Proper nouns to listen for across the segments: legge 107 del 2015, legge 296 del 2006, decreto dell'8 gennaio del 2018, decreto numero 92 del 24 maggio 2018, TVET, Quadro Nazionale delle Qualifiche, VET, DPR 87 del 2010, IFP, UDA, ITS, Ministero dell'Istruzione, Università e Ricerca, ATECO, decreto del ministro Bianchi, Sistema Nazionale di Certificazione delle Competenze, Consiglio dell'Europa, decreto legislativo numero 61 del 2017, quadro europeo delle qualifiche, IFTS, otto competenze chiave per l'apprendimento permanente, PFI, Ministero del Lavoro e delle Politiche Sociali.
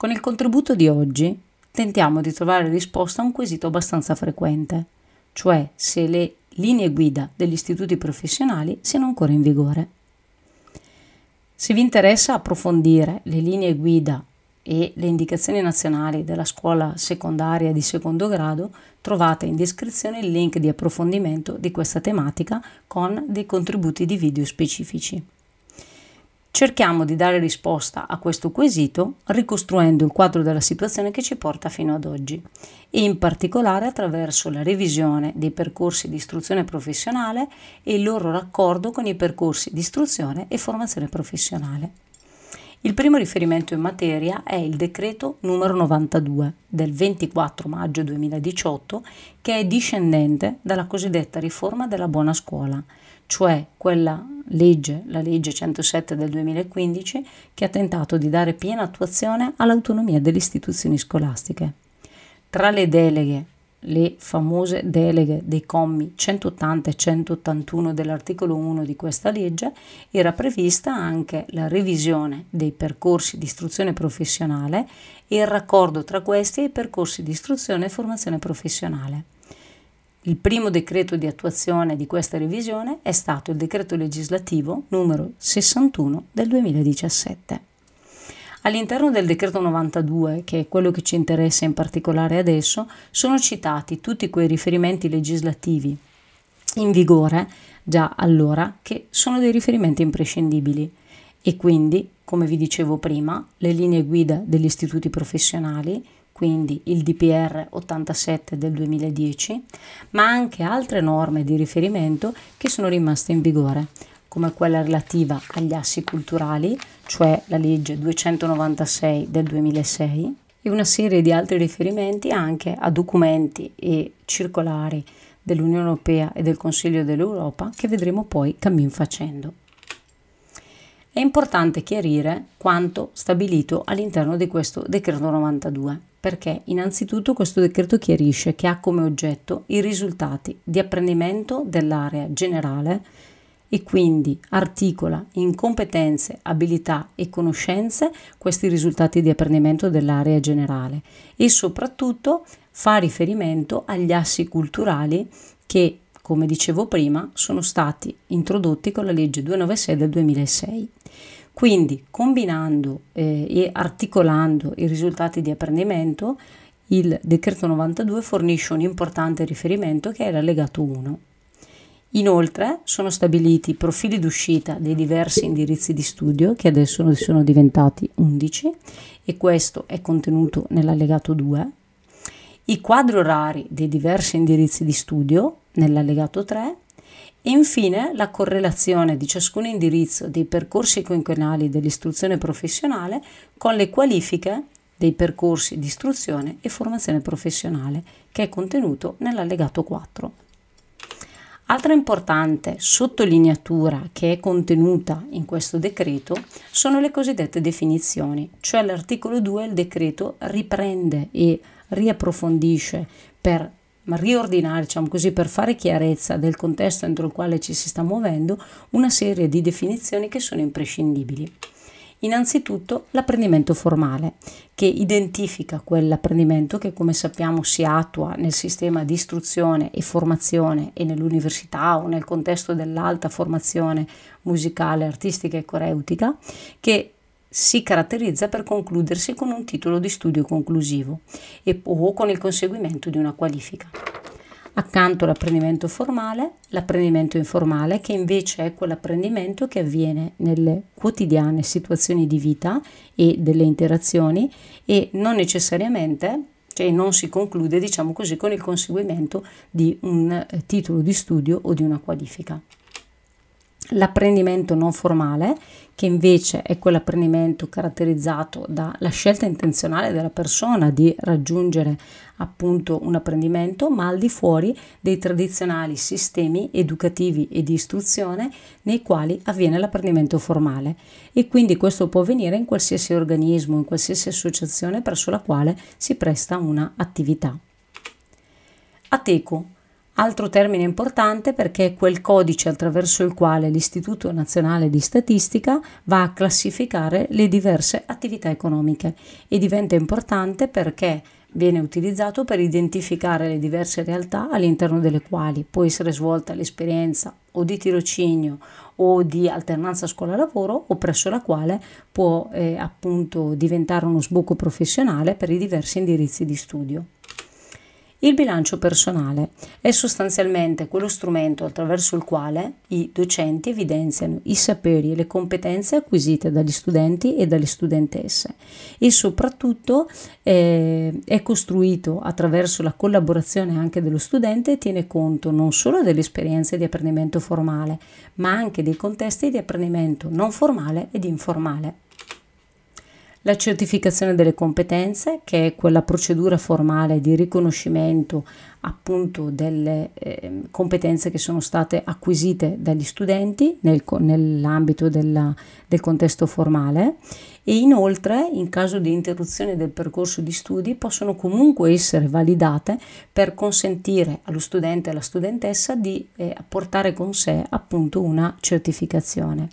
Con il contributo di oggi tentiamo di trovare risposta a un quesito abbastanza frequente, cioè se le linee guida degli istituti professionali siano ancora in vigore. Se vi interessa approfondire le linee guida e le indicazioni nazionali della scuola secondaria di secondo grado, trovate in descrizione il link di approfondimento di questa tematica con dei contributi di video specifici. Cerchiamo di dare risposta a questo quesito ricostruendo il quadro della situazione che ci porta fino ad oggi e in particolare attraverso la revisione dei percorsi di istruzione professionale e il loro raccordo con i percorsi di istruzione e formazione professionale. Il primo riferimento in materia è il decreto numero 92 del 24 maggio 2018 che è discendente dalla cosiddetta riforma della buona scuola, cioè la legge 107 del 2015, che ha tentato di dare piena attuazione all'autonomia delle istituzioni scolastiche. Tra le deleghe, le famose deleghe dei commi 180 e 181 dell'articolo 1 di questa legge, era prevista anche la revisione dei percorsi di istruzione professionale e il raccordo tra questi e i percorsi di istruzione e formazione professionale. Il primo decreto di attuazione di questa revisione è stato il decreto legislativo numero 61 del 2017. All'interno del decreto 92, che è quello che ci interessa in particolare adesso, sono citati tutti quei riferimenti legislativi in vigore già allora che sono dei riferimenti imprescindibili e quindi, come vi dicevo prima, le linee guida degli istituti professionali, quindi il DPR 87 del 2010, ma anche altre norme di riferimento che sono rimaste in vigore, come quella relativa agli assi culturali, cioè la legge 296 del 2006, e una serie di altri riferimenti anche a documenti e circolari dell'Unione Europea e del Consiglio dell'Europa che vedremo poi cammin facendo. È importante chiarire quanto stabilito all'interno di questo decreto 92, perché innanzitutto questo decreto chiarisce che ha come oggetto i risultati di apprendimento dell'area generale e quindi articola in competenze, abilità e conoscenze questi risultati di apprendimento dell'area generale e soprattutto fa riferimento agli assi culturali che, come dicevo prima, sono stati introdotti con la legge 296 del 2006. Quindi, combinando e articolando i risultati di apprendimento, il decreto 92 fornisce un importante riferimento che è l'allegato 1. Inoltre sono stabiliti i profili d'uscita dei diversi indirizzi di studio che adesso sono diventati 11 e questo è contenuto nell'allegato 2, i quadri orari dei diversi indirizzi di studio nell'allegato 3 e infine la correlazione di ciascun indirizzo dei percorsi quinquennali dell'istruzione professionale con le qualifiche dei percorsi di istruzione e formazione professionale che è contenuto nell'allegato 4. Altra importante sottolineatura che è contenuta in questo decreto sono le cosiddette definizioni, cioè l'articolo 2 il decreto riprende e riapprofondisce per riordinare, diciamo così, per fare chiarezza del contesto entro il quale ci si sta muovendo, una serie di definizioni che sono imprescindibili. Innanzitutto l'apprendimento formale, che identifica quell'apprendimento che, come sappiamo, si attua nel sistema di istruzione e formazione e nell'università o nel contesto dell'alta formazione musicale, artistica e coreutica, che si caratterizza per concludersi con un titolo di studio conclusivo o con il conseguimento di una qualifica. Accanto all'apprendimento formale, l'apprendimento informale, che invece è quell'apprendimento che avviene nelle quotidiane situazioni di vita e delle interazioni e non necessariamente, cioè non si conclude, diciamo così, con il conseguimento di un titolo di studio o di una qualifica. L'apprendimento non formale, che invece è quell'apprendimento caratterizzato dalla scelta intenzionale della persona di raggiungere appunto un apprendimento, ma al di fuori dei tradizionali sistemi educativi e di istruzione nei quali avviene l'apprendimento formale. E quindi questo può avvenire in qualsiasi organismo, in qualsiasi associazione presso la quale si presta una attività. ATECO. Altro termine importante perché è quel codice attraverso il quale l'Istituto Nazionale di Statistica va a classificare le diverse attività economiche e diventa importante perché viene utilizzato per identificare le diverse realtà all'interno delle quali può essere svolta l'esperienza o di tirocinio o di alternanza scuola-lavoro o presso la quale può appunto diventare uno sbocco professionale per i diversi indirizzi di studio. Il bilancio personale è sostanzialmente quello strumento attraverso il quale i docenti evidenziano i saperi e le competenze acquisite dagli studenti e dalle studentesse e soprattutto è costruito attraverso la collaborazione anche dello studente e tiene conto non solo delle esperienze di apprendimento formale ma anche dei contesti di apprendimento non formale ed informale. La certificazione delle competenze, che è quella procedura formale di riconoscimento appunto delle competenze che sono state acquisite dagli studenti nell'ambito del contesto formale, e inoltre in caso di interruzione del percorso di studi possono comunque essere validate per consentire allo studente e alla studentessa di portare con sé appunto una certificazione.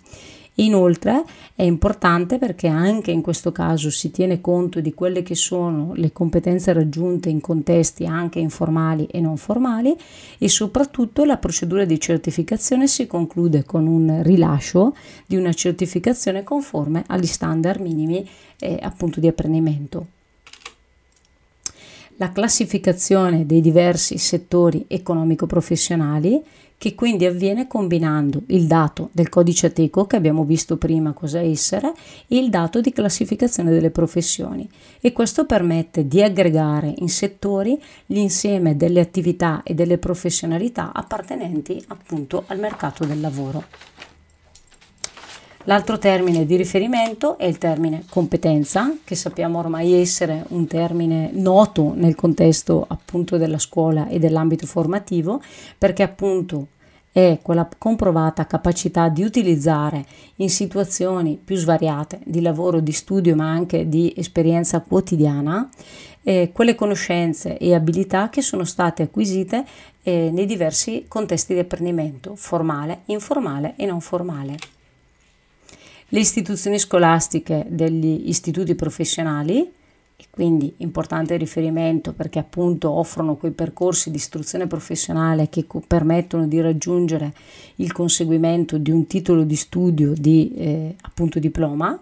Inoltre è importante perché anche in questo caso si tiene conto di quelle che sono le competenze raggiunte in contesti anche informali e non formali e soprattutto la procedura di certificazione si conclude con un rilascio di una certificazione conforme agli standard minimi appunto di apprendimento. La classificazione dei diversi settori economico-professionali che quindi avviene combinando il dato del codice ATECO che abbiamo visto prima cosa essere e il dato di classificazione delle professioni e questo permette di aggregare in settori l'insieme delle attività e delle professionalità appartenenti appunto al mercato del lavoro. L'altro termine di riferimento è il termine competenza, che sappiamo ormai essere un termine noto nel contesto appunto della scuola e dell'ambito formativo, perché appunto è quella comprovata capacità di utilizzare in situazioni più svariate di lavoro, di studio, ma anche di esperienza quotidiana, quelle conoscenze e abilità che sono state acquisite nei diversi contesti di apprendimento, formale, informale e non formale. Le istituzioni scolastiche degli istituti professionali, e quindi importante riferimento perché appunto offrono quei percorsi di istruzione professionale che permettono di raggiungere il conseguimento di un titolo di studio di appunto diploma.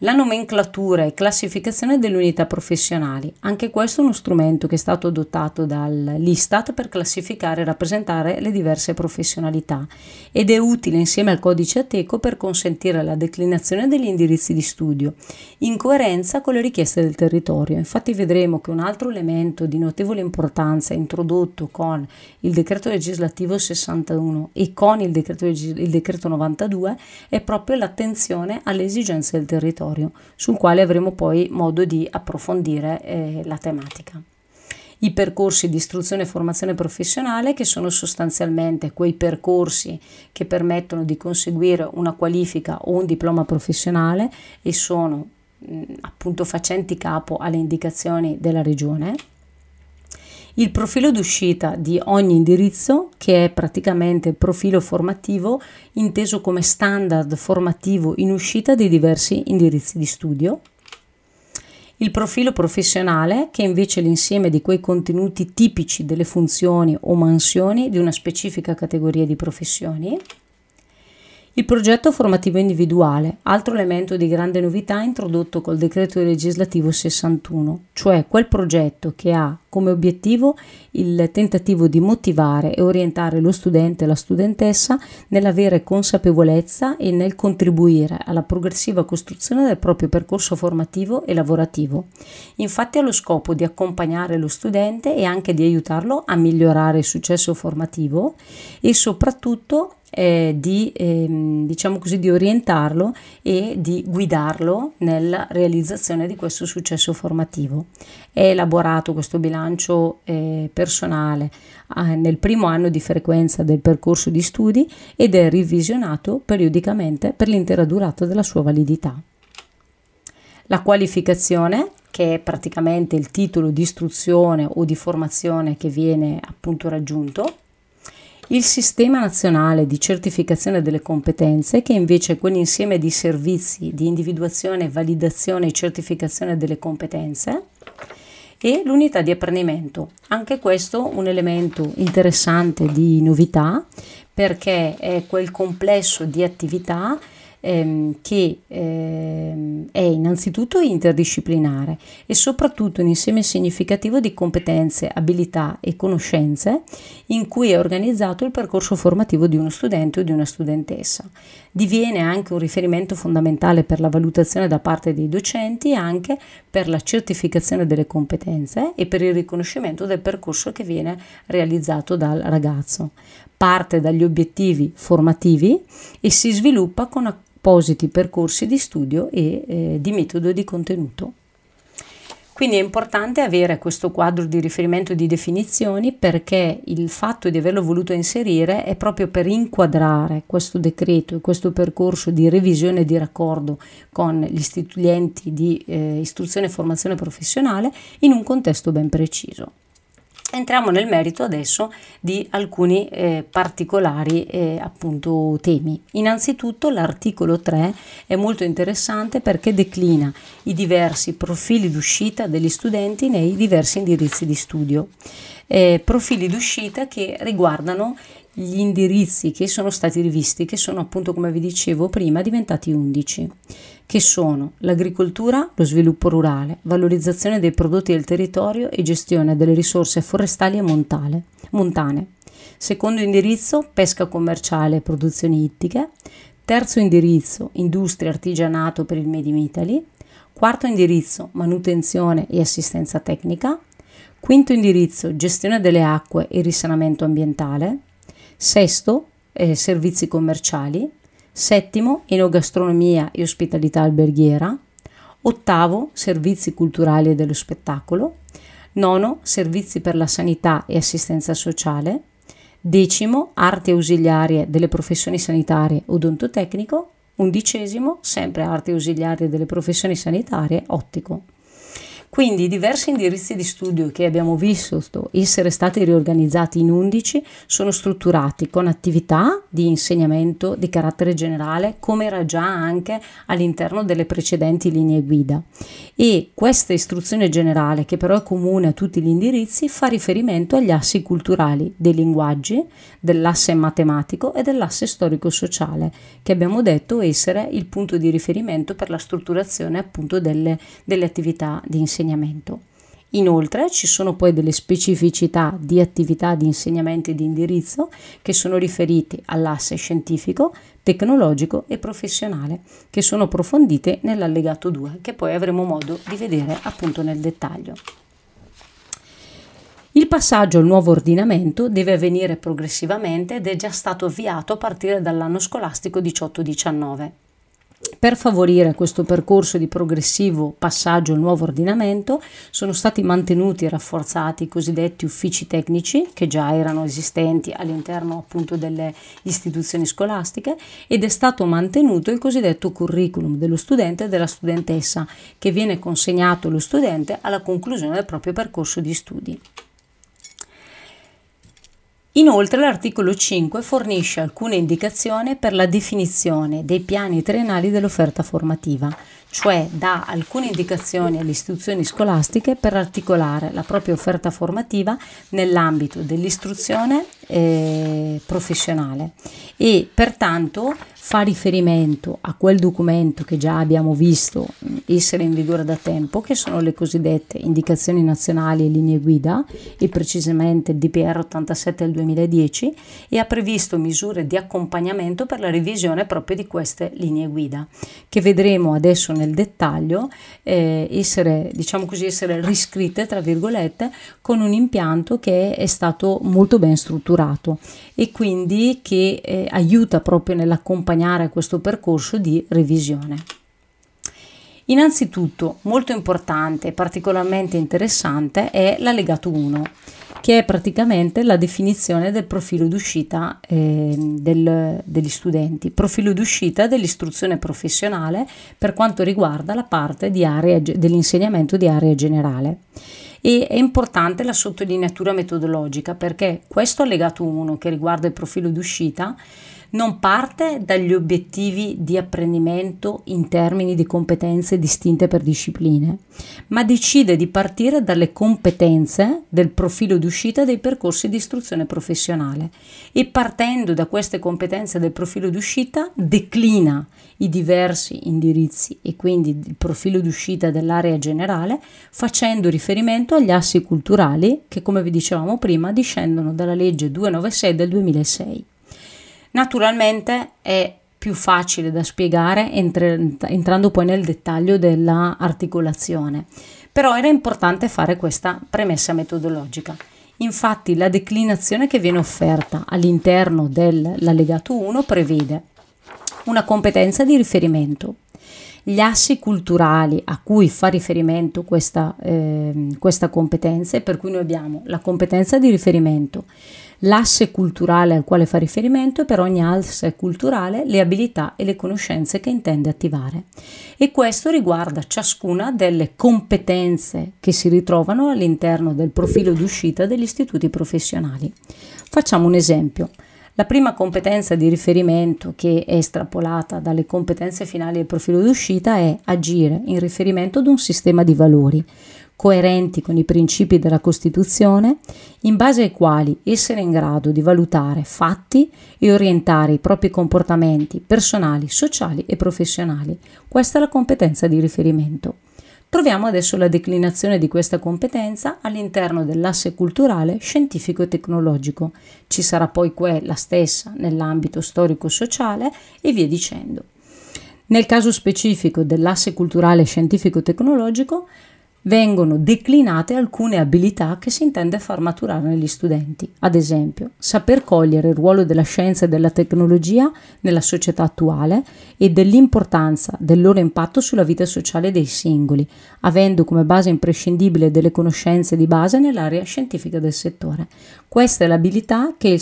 La nomenclatura e classificazione delle unità professionali, anche questo è uno strumento che è stato adottato dall'Istat per classificare e rappresentare le diverse professionalità ed è utile insieme al codice ATECO per consentire la declinazione degli indirizzi di studio in coerenza con le richieste del territorio. Infatti vedremo che un altro elemento di notevole importanza introdotto con il decreto legislativo 61 e con il decreto 92 è proprio l'attenzione alle esigenze del territorio, sul quale avremo poi modo di approfondire la tematica. I percorsi di istruzione e formazione professionale, che sono sostanzialmente quei percorsi che permettono di conseguire una qualifica o un diploma professionale e sono appunto facenti capo alle indicazioni della Regione. Il profilo d'uscita di ogni indirizzo, che è praticamente il profilo formativo inteso come standard formativo in uscita dei diversi indirizzi di studio. Il profilo professionale, che è invece l'insieme di quei contenuti tipici delle funzioni o mansioni di una specifica categoria di professioni. Il progetto formativo individuale, altro elemento di grande novità introdotto col decreto legislativo 61, cioè quel progetto che ha come obiettivo il tentativo di motivare e orientare lo studente e la studentessa nell'avere consapevolezza e nel contribuire alla progressiva costruzione del proprio percorso formativo e lavorativo. Infatti ha lo scopo di accompagnare lo studente e anche di aiutarlo a migliorare il successo formativo e soprattutto di orientarlo e di guidarlo nella realizzazione di questo successo formativo. È elaborato questo bilancio personale nel primo anno di frequenza del percorso di studi ed è revisionato periodicamente per l'intera durata della sua validità. La qualificazione, che è praticamente il titolo di istruzione o di formazione che viene appunto raggiunto, il Sistema Nazionale di Certificazione delle Competenze, che invece è quell'insieme di servizi di individuazione, validazione e certificazione delle competenze, e l'unità di apprendimento. Anche questo un elemento interessante di novità, perché è quel complesso di attività che è innanzitutto interdisciplinare e soprattutto un insieme significativo di competenze, abilità e conoscenze in cui è organizzato il percorso formativo di uno studente o di una studentessa. Diviene anche un riferimento fondamentale per la valutazione da parte dei docenti, anche per la certificazione delle competenze e per il riconoscimento del percorso che viene realizzato dal ragazzo. Parte dagli obiettivi formativi e si sviluppa con appositi percorsi di studio e di metodo e di contenuto. Quindi è importante avere questo quadro di riferimento di definizioni, perché il fatto di averlo voluto inserire è proprio per inquadrare questo decreto e questo percorso di revisione e di raccordo con gli enti di istruzione e formazione professionale in un contesto ben preciso. Entriamo nel merito adesso di alcuni particolari appunto temi. Innanzitutto l'articolo 3 è molto interessante perché declina i diversi profili d'uscita degli studenti nei diversi indirizzi di studio. Profili d'uscita che riguardano gli indirizzi che sono stati rivisti, che sono appunto, come vi dicevo prima, diventati 11, che sono l'agricoltura, lo sviluppo rurale, valorizzazione dei prodotti del territorio e gestione delle risorse forestali e montane. Secondo indirizzo, pesca commerciale e produzioni ittiche. Terzo indirizzo, industria e artigianato per il Made in Italy. Quarto indirizzo, manutenzione e assistenza tecnica. Quinto indirizzo, gestione delle acque e risanamento ambientale. Sesto, servizi commerciali. Settimo, enogastronomia e ospitalità alberghiera. Ottavo, servizi culturali e dello spettacolo. Nono, servizi per la sanità e assistenza sociale. Decimo, arti ausiliarie delle professioni sanitarie odontotecnico. Undicesimo, sempre arti ausiliarie delle professioni sanitarie ottico. Quindi i diversi indirizzi di studio che abbiamo visto essere stati riorganizzati in 11 sono strutturati con attività di insegnamento di carattere generale, come era già anche all'interno delle precedenti linee guida. E questa istruzione generale, che però è comune a tutti gli indirizzi, fa riferimento agli assi culturali dei linguaggi, dell'asse matematico e dell'asse storico-sociale, che abbiamo detto essere il punto di riferimento per la strutturazione appunto delle attività di insegnamento. Inoltre ci sono poi delle specificità di attività di insegnamento e di indirizzo che sono riferiti all'asse scientifico, tecnologico e professionale, che sono approfondite nell'allegato 2, che poi avremo modo di vedere appunto nel dettaglio. Il passaggio al nuovo ordinamento deve avvenire progressivamente ed è già stato avviato a partire dall'anno scolastico 18-19. Per favorire questo percorso di progressivo passaggio al nuovo ordinamento sono stati mantenuti e rafforzati i cosiddetti uffici tecnici, che già erano esistenti all'interno appunto delle istituzioni scolastiche, ed è stato mantenuto il cosiddetto curriculum dello studente e della studentessa, che viene consegnato allo studente alla conclusione del proprio percorso di studi. Inoltre l'articolo 5 fornisce alcune indicazioni per la definizione dei piani triennali dell'offerta formativa, cioè dà alcune indicazioni alle istituzioni scolastiche per articolare la propria offerta formativa nell'ambito dell'istruzione professionale, e pertanto fa riferimento a quel documento che già abbiamo visto essere in vigore da tempo, che sono le cosiddette indicazioni nazionali e linee guida, e precisamente il DPR 87 del 2010, e ha previsto misure di accompagnamento per la revisione proprio di queste linee guida, che vedremo adesso nel dettaglio essere riscritte, tra virgolette, con un impianto che è stato molto ben strutturato e quindi che aiuta proprio nell'accompagnare questo percorso di revisione. Innanzitutto, molto importante e particolarmente interessante è l'allegato 1, che è praticamente la definizione del profilo d'uscita degli studenti, profilo d'uscita dell'istruzione professionale per quanto riguarda la parte di area, dell'insegnamento di area generale. E è importante la sottolineatura metodologica, perché questo allegato 1 che riguarda il profilo d'uscita non parte dagli obiettivi di apprendimento in termini di competenze distinte per discipline, ma decide di partire dalle competenze del profilo d'uscita dei percorsi di istruzione professionale e, partendo da queste competenze del profilo d'uscita, declina i diversi indirizzi e quindi il profilo d'uscita dell'area generale, facendo riferimento agli assi culturali che, come vi dicevamo prima, discendono dalla legge 296 del 2006. Naturalmente è più facile da spiegare entrando poi nel dettaglio dell'articolazione, però era importante fare questa premessa metodologica. Infatti la declinazione che viene offerta all'interno dell'allegato 1 prevede una competenza di riferimento, gli assi culturali a cui fa riferimento questa competenza, e per cui noi abbiamo la competenza di riferimento, l'asse culturale al quale fa riferimento e per ogni asse culturale le abilità e le conoscenze che intende attivare. E questo riguarda ciascuna delle competenze che si ritrovano all'interno del profilo d'uscita degli istituti professionali. Facciamo un esempio. La prima competenza di riferimento, che è estrapolata dalle competenze finali del profilo d'uscita, è agire in riferimento ad un sistema di valori coerenti con i principi della Costituzione, in base ai quali essere in grado di valutare fatti e orientare i propri comportamenti personali, sociali e professionali. Questa è la competenza di riferimento. Troviamo adesso la declinazione di questa competenza all'interno dell'asse culturale, scientifico e tecnologico. Ci sarà poi la stessa nell'ambito storico-sociale e via dicendo. Nel caso specifico dell'asse culturale, scientifico e tecnologico, vengono declinate alcune abilità che si intende far maturare negli studenti. Ad esempio, saper cogliere il ruolo della scienza e della tecnologia nella società attuale e dell'importanza del loro impatto sulla vita sociale dei singoli, avendo come base imprescindibile delle conoscenze di base nell'area scientifica del settore. Questa è l'abilità che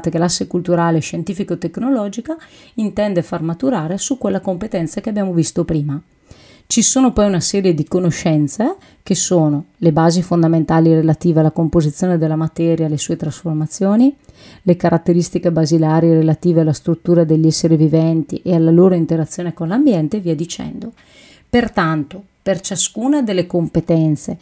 che l'asse culturale scientifico-tecnologica intende far maturare su quella competenza che abbiamo visto prima. Ci sono poi una serie di conoscenze che sono le basi fondamentali relative alla composizione della materia e alle sue trasformazioni, le caratteristiche basilari relative alla struttura degli esseri viventi e alla loro interazione con l'ambiente e via dicendo. Pertanto, per ciascuna delle competenze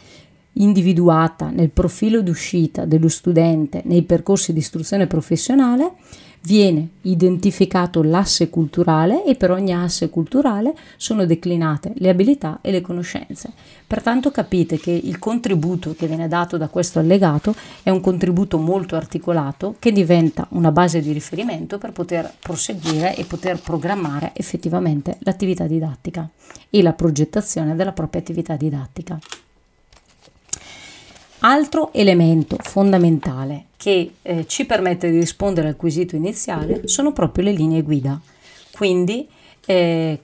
individuata nel profilo d'uscita dello studente nei percorsi di istruzione professionale, viene identificato l'asse culturale e per ogni asse culturale sono declinate le abilità e le conoscenze. Pertanto capite che il contributo che viene dato da questo allegato è un contributo molto articolato, che diventa una base di riferimento per poter proseguire e poter programmare effettivamente l'attività didattica e la progettazione della propria attività didattica. Altro elemento fondamentale che ci permette di rispondere al quesito iniziale sono proprio le linee guida. Quindi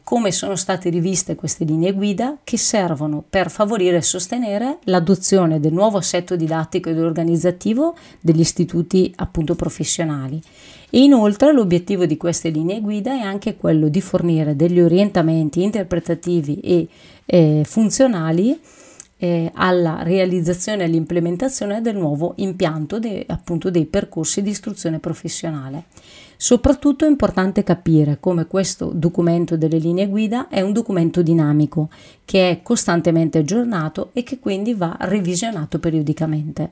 come sono state riviste queste linee guida, che servono per favorire e sostenere l'adozione del nuovo assetto didattico ed organizzativo degli istituti appunto professionali. E inoltre l'obiettivo di queste linee guida è anche quello di fornire degli orientamenti interpretativi e funzionali alla realizzazione e all'implementazione del nuovo impianto appunto dei percorsi di istruzione professionale. Soprattutto è importante capire come questo documento delle linee guida è un documento dinamico, che è costantemente aggiornato e che quindi va revisionato periodicamente.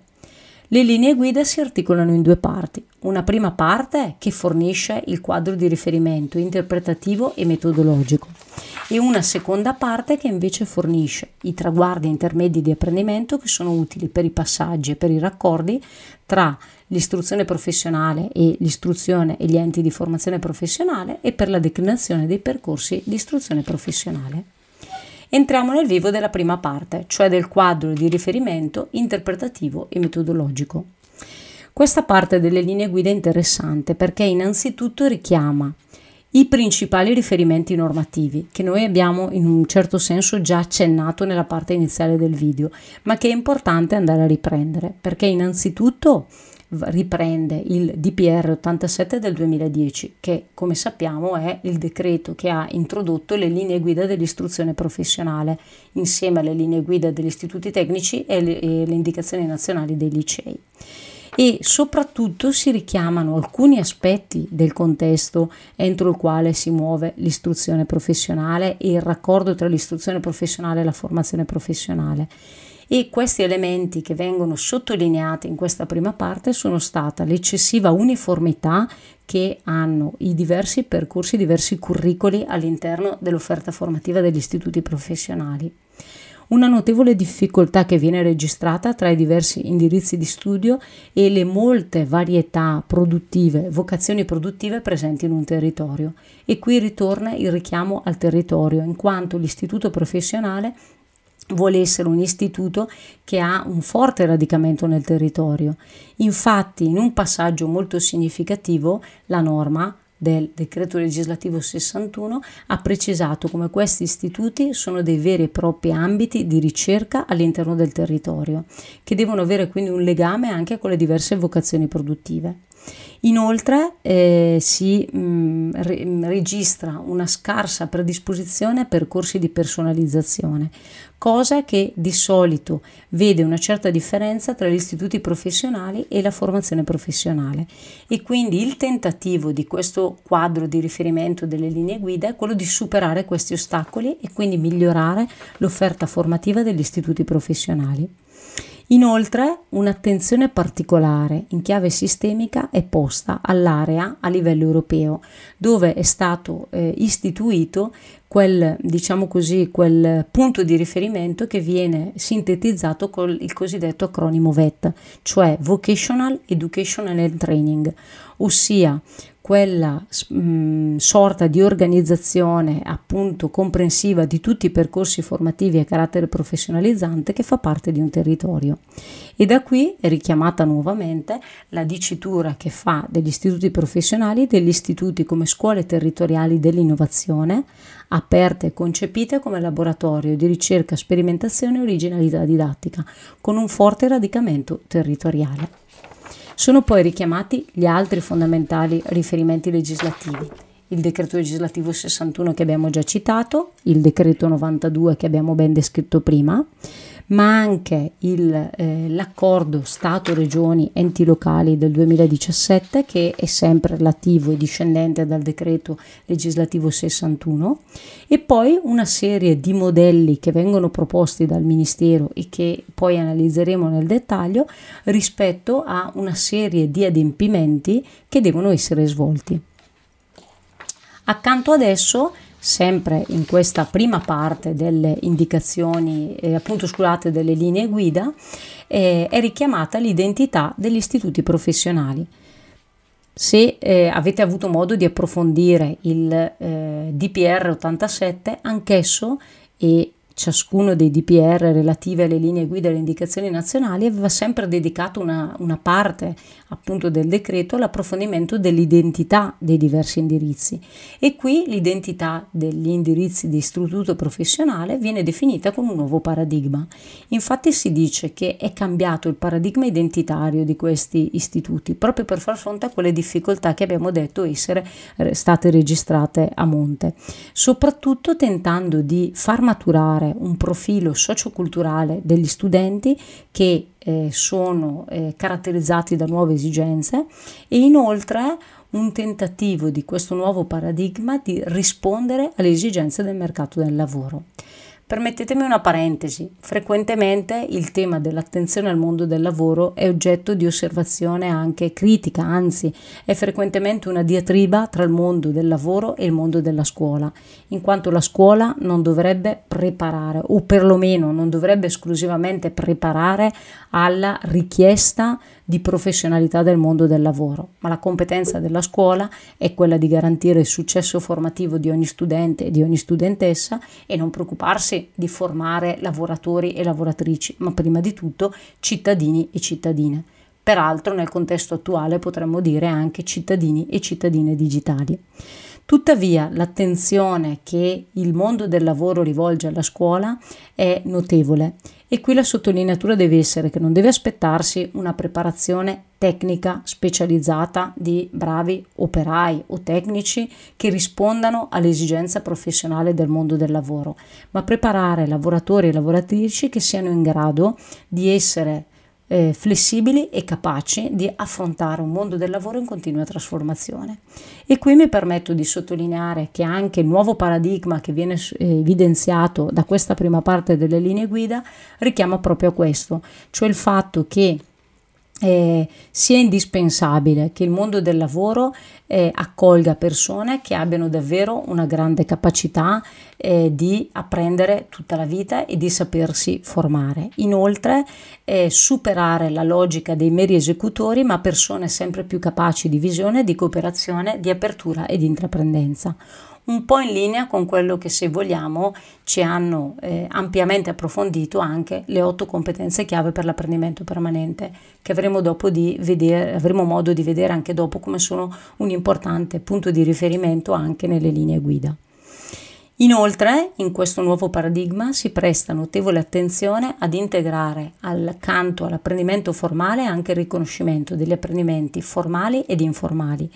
Le linee guida si articolano in due parti. Una prima parte che fornisce il quadro di riferimento interpretativo e metodologico, e una seconda parte che invece fornisce i traguardi intermedi di apprendimento che sono utili per i passaggi e per i raccordi tra l'istruzione professionale e l'istruzione e gli enti di formazione professionale e per la declinazione dei percorsi di istruzione professionale. Entriamo nel vivo della prima parte, cioè del quadro di riferimento interpretativo e metodologico. Questa parte delle linee guida è interessante perché innanzitutto richiama i principali riferimenti normativi che noi abbiamo in un certo senso già accennato nella parte iniziale del video, ma che è importante andare a riprendere, perché innanzitutto riprende il DPR 87 del 2010, che come sappiamo è il decreto che ha introdotto le linee guida dell'istruzione professionale insieme alle linee guida degli istituti tecnici e le indicazioni nazionali dei licei. E soprattutto si richiamano alcuni aspetti del contesto entro il quale si muove l'istruzione professionale e il raccordo tra l'istruzione professionale e la formazione professionale. E questi elementi che vengono sottolineati in questa prima parte sono stata l'eccessiva uniformità che hanno i diversi percorsi, i diversi curricoli all'interno dell'offerta formativa degli istituti professionali. Una notevole difficoltà che viene registrata tra i diversi indirizzi di studio e le molte varietà produttive, vocazioni produttive presenti in un territorio. E qui ritorna il richiamo al territorio, in quanto l'istituto professionale vuole essere un istituto che ha un forte radicamento nel territorio. Infatti, in un passaggio molto significativo, la norma del decreto legislativo 61 ha precisato come questi istituti sono dei veri e propri ambiti di ricerca all'interno del territorio, che devono avere quindi un legame anche con le diverse vocazioni produttive. Inoltre si registra una scarsa predisposizione per corsi di personalizzazione, cosa che di solito vede una certa differenza tra gli istituti professionali e la formazione professionale, e quindi il tentativo di questo quadro di riferimento delle linee guida è quello di superare questi ostacoli e quindi migliorare l'offerta formativa degli istituti professionali. Inoltre, un'attenzione particolare in chiave sistemica è posta all'area a livello europeo, dove è stato istituito quel punto di riferimento che viene sintetizzato con il cosiddetto acronimo VET, cioè Vocational Educational and Training, ossia quella sorta di organizzazione appunto comprensiva di tutti i percorsi formativi a carattere professionalizzante che fa parte di un territorio. E da qui è richiamata nuovamente la dicitura che fa degli istituti professionali, degli istituti come scuole territoriali dell'innovazione, aperte e concepite come laboratorio di ricerca, sperimentazione e originalità didattica, con un forte radicamento territoriale. Sono poi richiamati gli altri fondamentali riferimenti legislativi: il decreto legislativo 61 che abbiamo già citato, il decreto 92 che abbiamo ben descritto prima, ma anche l'accordo Stato-Regioni-Enti Locali del 2017, che è sempre relativo e discendente dal decreto legislativo 61, e poi una serie di modelli che vengono proposti dal Ministero e che poi analizzeremo nel dettaglio rispetto a una serie di adempimenti che devono essere svolti. Accanto ad esso, sempre in questa prima parte delle indicazioni, delle linee guida, è richiamata l'identità degli istituti professionali. Se avete avuto modo di approfondire il DPR 87, anch'esso e ciascuno dei DPR relativi alle linee guida e alle indicazioni nazionali aveva sempre dedicato una parte appunto del decreto all'approfondimento dell'identità dei diversi indirizzi, e qui l'identità degli indirizzi di istituto professionale viene definita con un nuovo paradigma. Infatti si dice che è cambiato il paradigma identitario di questi istituti proprio per far fronte a quelle difficoltà che abbiamo detto essere state registrate a monte, soprattutto tentando di far maturare un profilo socioculturale degli studenti che sono caratterizzati da nuove esigenze, e inoltre un tentativo di questo nuovo paradigma di rispondere alle esigenze del mercato del lavoro. Permettetemi una parentesi: frequentemente il tema dell'attenzione al mondo del lavoro è oggetto di osservazione anche critica, anzi è frequentemente una diatriba tra il mondo del lavoro e il mondo della scuola, in quanto la scuola non dovrebbe preparare, o perlomeno non dovrebbe esclusivamente preparare alla richiesta di professionalità del mondo del lavoro, ma la competenza della scuola è quella di garantire il successo formativo di ogni studente e di ogni studentessa e non preoccuparsi di formare lavoratori e lavoratrici, ma prima di tutto cittadini e cittadine. Peraltro nel contesto attuale potremmo dire anche cittadini e cittadine digitali. Tuttavia, l'attenzione che il mondo del lavoro rivolge alla scuola è notevole e qui la sottolineatura deve essere che non deve aspettarsi una preparazione tecnica specializzata di bravi operai o tecnici che rispondano all'esigenza professionale del mondo del lavoro, ma preparare lavoratori e lavoratrici che siano in grado di essere flessibili e capaci di affrontare un mondo del lavoro in continua trasformazione. E qui mi permetto di sottolineare che anche il nuovo paradigma che viene evidenziato da questa prima parte delle linee guida richiama proprio a questo, cioè il fatto che sia indispensabile che il mondo del lavoro accolga persone che abbiano davvero una grande capacità di apprendere tutta la vita e di sapersi formare. Inoltre superare la logica dei meri esecutori, ma persone sempre più capaci di visione, di cooperazione, di apertura e di intraprendenza. Un po' in linea con quello che, se vogliamo, ci hanno ampiamente approfondito anche le 8 competenze chiave per l'apprendimento permanente, che avremo modo di vedere anche dopo come sono un importante punto di riferimento anche nelle linee guida. Inoltre, in questo nuovo paradigma si presta notevole attenzione ad integrare accanto all'apprendimento formale anche il riconoscimento degli apprendimenti formali ed informali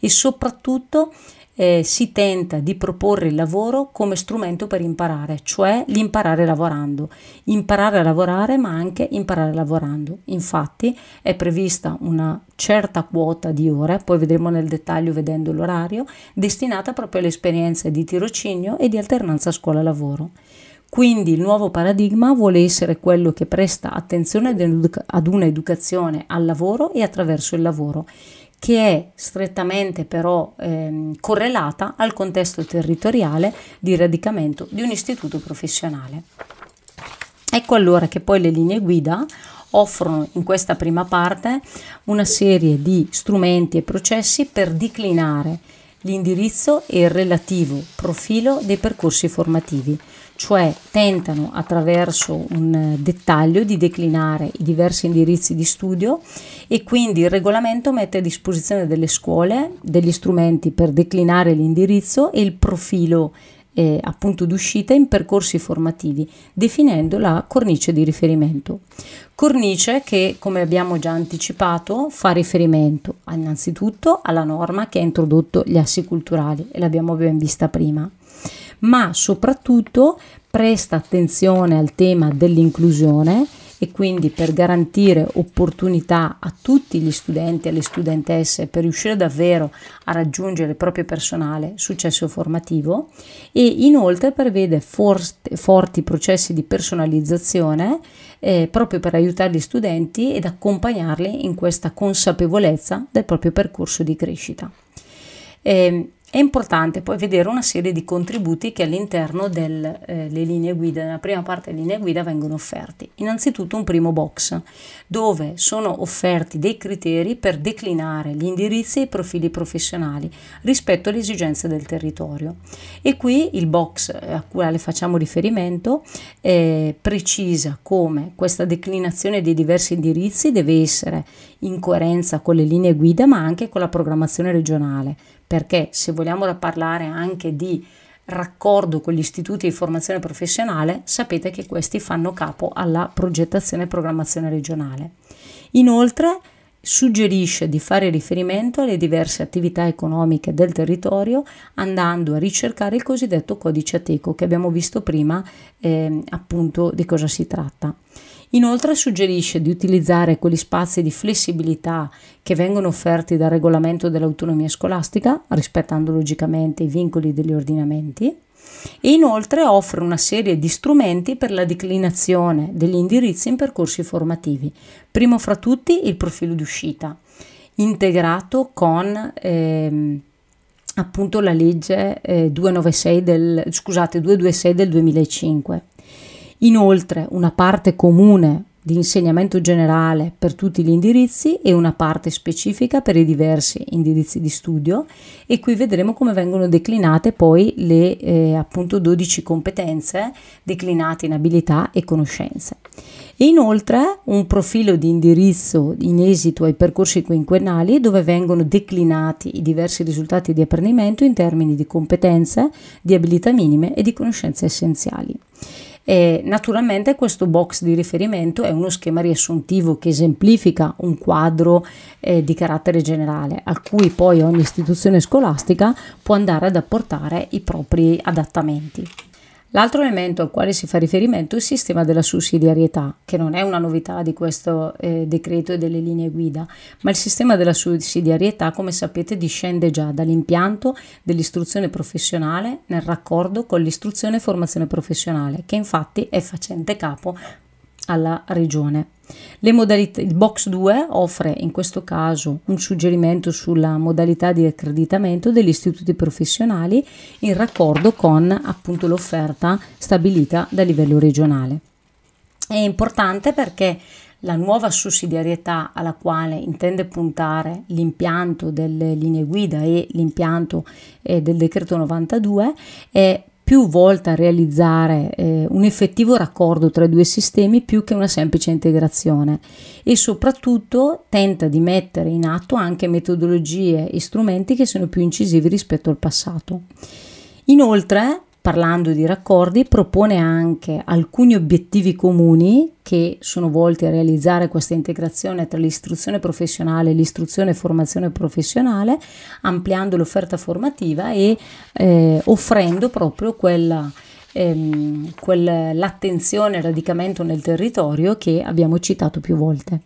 e soprattutto si tenta di proporre il lavoro come strumento per imparare, cioè l'imparare lavorando, imparare a lavorare ma anche imparare lavorando. Infatti è prevista una certa quota di ore, poi vedremo nel dettaglio vedendo l'orario, destinata proprio alle esperienze di tirocinio e di alternanza scuola-lavoro. Quindi il nuovo paradigma vuole essere quello che presta attenzione ad un'educazione al lavoro e attraverso il lavoro, che è strettamente però correlata al contesto territoriale di radicamento di un istituto professionale. Ecco allora che poi le linee guida offrono in questa prima parte una serie di strumenti e processi per declinare l'indirizzo e il relativo profilo dei percorsi formativi, cioè tentano attraverso un dettaglio di declinare i diversi indirizzi di studio e quindi il regolamento mette a disposizione delle scuole degli strumenti per declinare l'indirizzo e il profilo appunto d'uscita in percorsi formativi, definendo la cornice di riferimento. Cornice che, come abbiamo già anticipato, fa riferimento innanzitutto alla norma che ha introdotto gli assi culturali e l'abbiamo ben vista prima, ma soprattutto presta attenzione al tema dell'inclusione e quindi per garantire opportunità a tutti gli studenti e alle studentesse per riuscire davvero a raggiungere il proprio personale successo formativo, e inoltre prevede forti processi di personalizzazione proprio per aiutare gli studenti ed accompagnarli in questa consapevolezza del proprio percorso di crescita. È importante poi vedere una serie di contributi che all'interno delle linee guida, nella prima parte delle linee guida, vengono offerti. Innanzitutto un primo box dove sono offerti dei criteri per declinare gli indirizzi e i profili professionali rispetto alle esigenze del territorio. E qui il box a cui facciamo riferimento precisa come questa declinazione dei diversi indirizzi deve essere in coerenza con le linee guida ma anche con la programmazione regionale, perché se vogliamo parlare anche di raccordo con gli istituti di formazione professionale, sapete che questi fanno capo alla progettazione e programmazione regionale. Inoltre suggerisce di fare riferimento alle diverse attività economiche del territorio andando a ricercare il cosiddetto codice ATECO che abbiamo visto prima appunto di cosa si tratta. Inoltre suggerisce di utilizzare quegli spazi di flessibilità che vengono offerti dal regolamento dell'autonomia scolastica, rispettando logicamente i vincoli degli ordinamenti, e inoltre offre una serie di strumenti per la declinazione degli indirizzi in percorsi formativi, primo fra tutti il profilo d'uscita, integrato con appunto la legge 296 del 2005. Inoltre una parte comune di insegnamento generale per tutti gli indirizzi e una parte specifica per i diversi indirizzi di studio, e qui vedremo come vengono declinate poi le appunto 12 competenze declinate in abilità e conoscenze. e inoltre un profilo di indirizzo in esito ai percorsi quinquennali dove vengono declinati i diversi risultati di apprendimento in termini di competenze, di abilità minime e di conoscenze essenziali. E naturalmente questo box di riferimento è uno schema riassuntivo che esemplifica un quadro di carattere generale a cui poi ogni istituzione scolastica può andare ad apportare i propri adattamenti. L'altro elemento al quale si fa riferimento è il sistema della sussidiarietà, che non è una novità di questo decreto e delle linee guida, ma il sistema della sussidiarietà, come sapete, discende già dall'impianto dell'istruzione professionale nel raccordo con l'istruzione e formazione professionale, che infatti è facente capo alla regione. Le modalità, il box 2 offre in questo caso un suggerimento sulla modalità di accreditamento degli istituti professionali in raccordo con appunto l'offerta stabilita da livello regionale. È importante perché la nuova sussidiarietà alla quale intende puntare l'impianto delle linee guida e l'impianto del decreto 92 è più volta a realizzare un effettivo raccordo tra i due sistemi più che una semplice integrazione, e soprattutto tenta di mettere in atto anche metodologie e strumenti che sono più incisivi rispetto al passato. Inoltre, parlando di raccordi, propone anche alcuni obiettivi comuni che sono volti a realizzare questa integrazione tra l'istruzione professionale e l'istruzione e formazione professionale, ampliando l'offerta formativa e offrendo proprio l'attenzione al radicamento nel territorio che abbiamo citato più volte.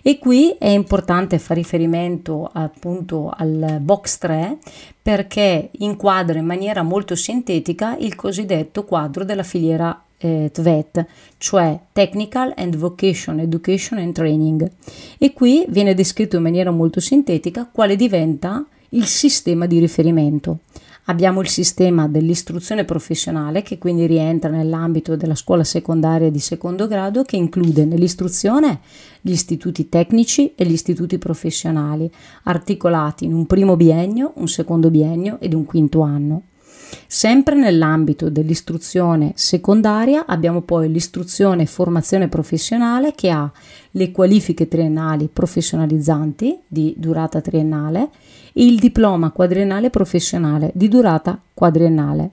E qui è importante fare riferimento appunto al box 3 perché inquadra in maniera molto sintetica il cosiddetto quadro della filiera TVET, cioè Technical and Vocational Education and Training, e qui viene descritto in maniera molto sintetica quale diventa il sistema di riferimento. Abbiamo il sistema dell'istruzione professionale, che quindi rientra nell'ambito della scuola secondaria di secondo grado, che include nell'istruzione gli istituti tecnici e gli istituti professionali, articolati in un primo biennio, un secondo biennio ed un quinto anno. Sempre nell'ambito dell'istruzione secondaria abbiamo poi l'istruzione e formazione professionale, che ha le qualifiche triennali professionalizzanti di durata triennale e il diploma quadriennale professionale di durata quadriennale.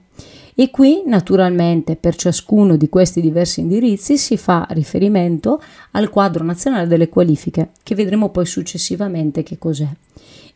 E qui naturalmente per ciascuno di questi diversi indirizzi si fa riferimento al Quadro Nazionale delle Qualifiche, che vedremo poi successivamente che cos'è.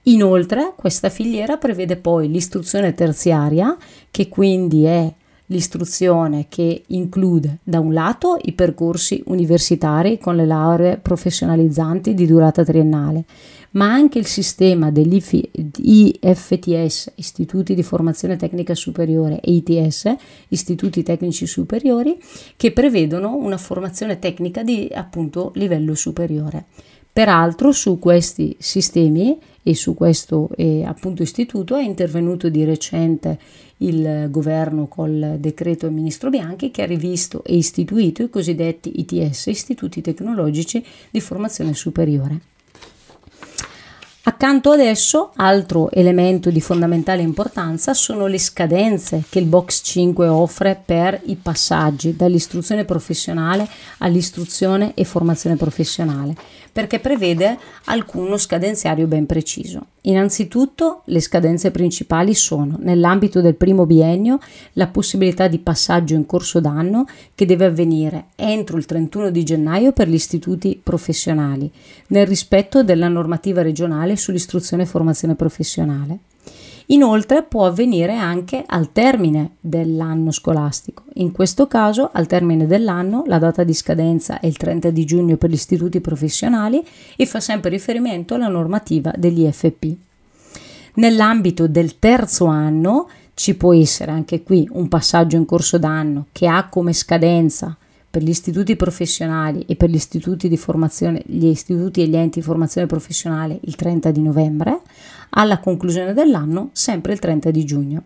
Inoltre questa filiera prevede poi l'istruzione terziaria, che quindi è l'istruzione che include da un lato i percorsi universitari con le lauree professionalizzanti di durata triennale, ma anche il sistema degli IFTS, istituti di formazione tecnica superiore, e ITS, istituti tecnici superiori, che prevedono una formazione tecnica di appunto livello superiore. Peraltro su questi sistemi e su questo appunto istituto è intervenuto di recente il governo col decreto del ministro Bianchi, che ha rivisto e istituito i cosiddetti ITS, istituti tecnologici di formazione superiore. Accanto ad esso, altro elemento di fondamentale importanza sono le scadenze che il box 5 offre per i passaggi dall'istruzione professionale all'istruzione e formazione professionale, perché prevede alcuno scadenziario ben preciso. Innanzitutto le scadenze principali sono nell'ambito del primo biennio la possibilità di passaggio in corso d'anno, che deve avvenire entro il 31 di gennaio per gli istituti professionali nel rispetto della normativa regionale sull'istruzione e formazione professionale. Inoltre può avvenire anche al termine dell'anno scolastico. In questo caso, al termine dell'anno, la data di scadenza è il 30 di giugno per gli istituti professionali e fa sempre riferimento alla normativa degli IFP. Nell'ambito del terzo anno ci può essere anche qui un passaggio in corso d'anno che ha come scadenza per gli istituti professionali e per gli istituti di formazione, gli istituti e gli enti di formazione professionale il 30 di novembre, alla conclusione dell'anno sempre il 30 di giugno.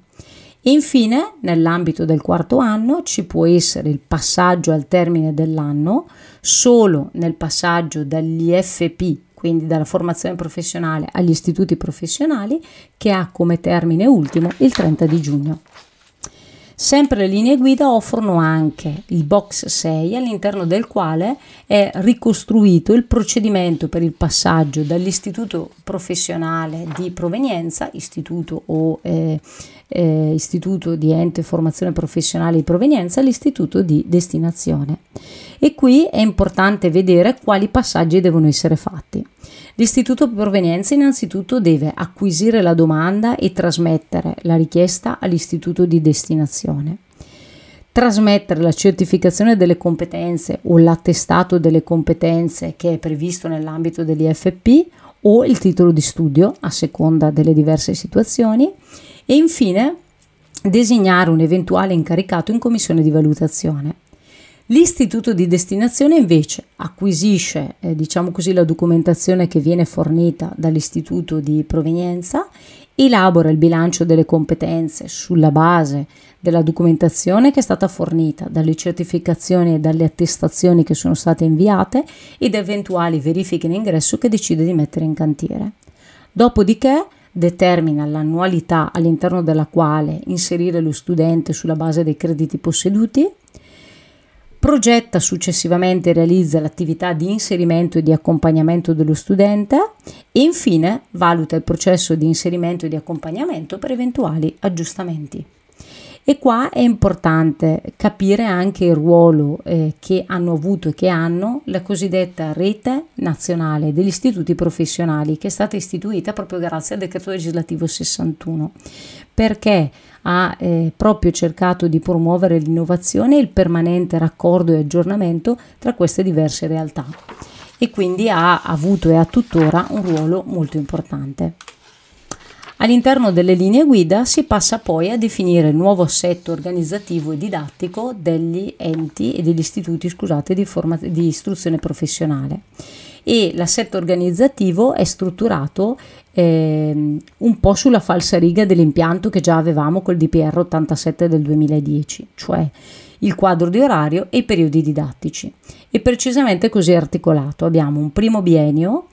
E infine, nell'ambito del quarto anno ci può essere il passaggio al termine dell'anno solo nel passaggio dagli IFP, quindi dalla formazione professionale agli istituti professionali, che ha come termine ultimo il 30 di giugno. Sempre le linee guida offrono anche il box 6, all'interno del quale è ricostruito il procedimento per il passaggio dall'istituto professionale di provenienza, istituto o istituto di ente formazione professionale di provenienza, all'istituto di destinazione. E qui è importante vedere quali passaggi devono essere fatti. L'istituto di provenienza innanzitutto deve acquisire la domanda e trasmettere la richiesta all'istituto di destinazione, trasmettere la certificazione delle competenze o l'attestato delle competenze che è previsto nell'ambito dell'IFP o il titolo di studio a seconda delle diverse situazioni e infine designare un eventuale incaricato in commissione di valutazione. L'istituto di destinazione invece acquisisce, la documentazione che viene fornita dall'istituto di provenienza, elabora il bilancio delle competenze sulla base della documentazione che è stata fornita, dalle certificazioni e dalle attestazioni che sono state inviate ed eventuali verifiche in ingresso che decide di mettere in cantiere. Dopodiché determina l'annualità all'interno della quale inserire lo studente sulla base dei crediti posseduti, progetta successivamente e realizza l'attività di inserimento e di accompagnamento dello studente e infine valuta il processo di inserimento e di accompagnamento per eventuali aggiustamenti. E qua è importante capire anche il ruolo che hanno avuto e che hanno la cosiddetta rete nazionale degli istituti professionali, che è stata istituita proprio grazie al decreto legislativo 61, perché ha proprio cercato di promuovere l'innovazione e il permanente raccordo e aggiornamento tra queste diverse realtà e quindi ha avuto e ha tuttora un ruolo molto importante. All'interno delle linee guida si passa poi a definire il nuovo assetto organizzativo e didattico degli enti e degli istituti di istruzione professionale e l'assetto organizzativo è strutturato un po' sulla falsariga dell'impianto che già avevamo col DPR 87 del 2010, cioè il quadro di orario e i periodi didattici. E precisamente così è articolato: abbiamo un primo biennio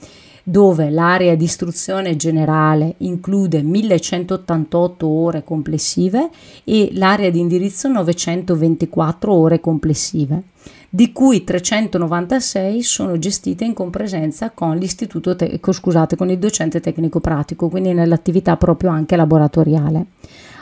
dove l'area di istruzione generale include 1188 ore complessive e l'area di indirizzo 924 ore complessive, di cui 396 sono gestite in compresenza con con il docente tecnico pratico, quindi nell'attività proprio anche laboratoriale.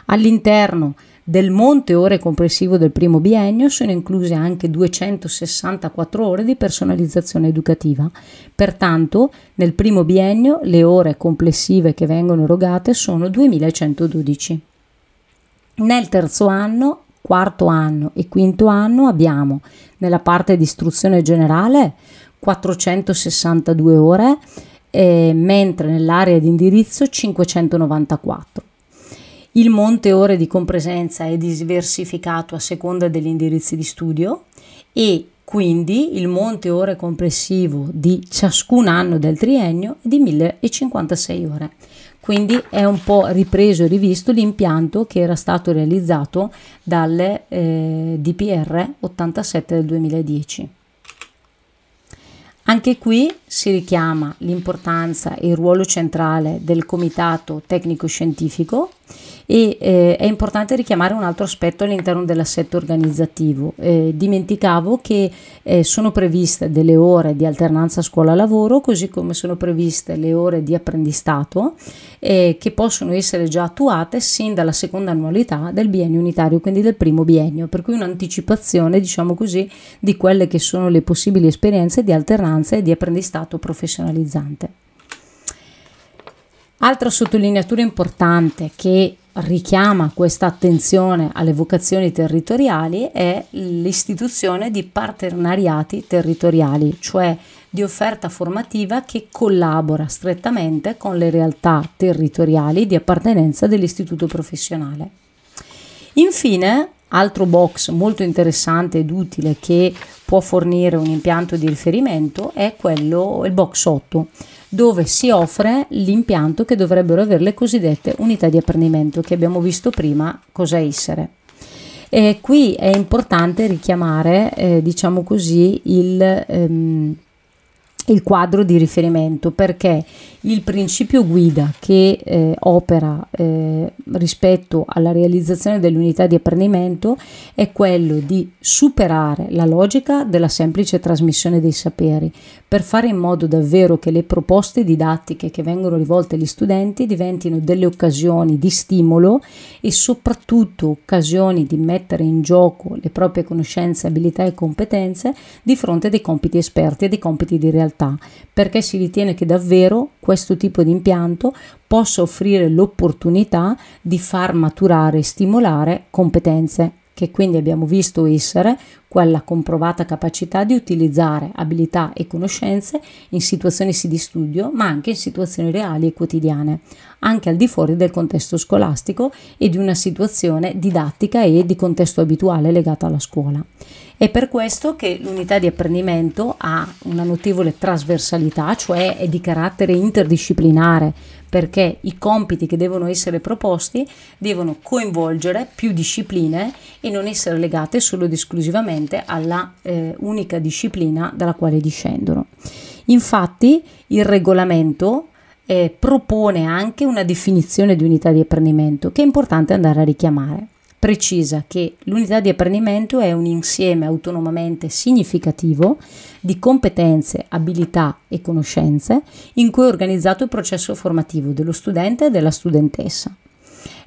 All'interno del monte ore complessivo del primo biennio sono incluse anche 264 ore di personalizzazione educativa. Pertanto, nel primo biennio le ore complessive che vengono erogate sono 2112. Nel terzo anno, quarto anno e quinto anno abbiamo nella parte di istruzione generale 462 ore, mentre nell'area di indirizzo 594. Il monte ore di compresenza è diversificato a seconda degli indirizzi di studio e quindi il monte ore complessivo di ciascun anno del triennio è di 1056 ore. Quindi è un po' ripreso e rivisto l'impianto che era stato realizzato dalle DPR 87 del 2010. Anche qui si richiama l'importanza e il ruolo centrale del comitato tecnico-scientifico e è importante richiamare un altro aspetto all'interno dell'assetto organizzativo. Dimenticavo che sono previste delle ore di alternanza scuola-lavoro, così come sono previste le ore di apprendistato che possono essere già attuate sin dalla seconda annualità del biennio unitario, quindi del primo biennio, per cui un'anticipazione, di quelle che sono le possibili esperienze di alternanza e di apprendistato professionalizzante. Altra sottolineatura importante che richiama questa attenzione alle vocazioni territoriali è l'istituzione di partenariati territoriali, cioè di offerta formativa che collabora strettamente con le realtà territoriali di appartenenza dell'istituto professionale. Infine, altro box molto interessante ed utile che può fornire un impianto di riferimento è il box 8, dove si offre l'impianto che dovrebbero avere le cosiddette unità di apprendimento che abbiamo visto prima cosa essere. E qui è importante richiamare il quadro di riferimento, perché il principio guida che opera rispetto alla realizzazione dell'unità di apprendimento è quello di superare la logica della semplice trasmissione dei saperi per fare in modo davvero che le proposte didattiche che vengono rivolte agli studenti diventino delle occasioni di stimolo e soprattutto occasioni di mettere in gioco le proprie conoscenze, abilità e competenze di fronte a dei compiti esperti e dei compiti di realtà, perché si ritiene che davvero questo tipo di impianto possa offrire l'opportunità di far maturare e stimolare competenze, che quindi abbiamo visto essere quella comprovata capacità di utilizzare abilità e conoscenze in situazioni di studio, ma anche in situazioni reali e quotidiane, anche al di fuori del contesto scolastico e di una situazione didattica e di contesto abituale legata alla scuola. È per questo che l'unità di apprendimento ha una notevole trasversalità, cioè è di carattere interdisciplinare, perché i compiti che devono essere proposti devono coinvolgere più discipline e non essere legate solo ed esclusivamente alla unica disciplina dalla quale discendono. Infatti il regolamento propone anche una definizione di unità di apprendimento che è importante andare a richiamare. Precisa che l'unità di apprendimento è un insieme autonomamente significativo di competenze, abilità e conoscenze in cui è organizzato il processo formativo dello studente e della studentessa.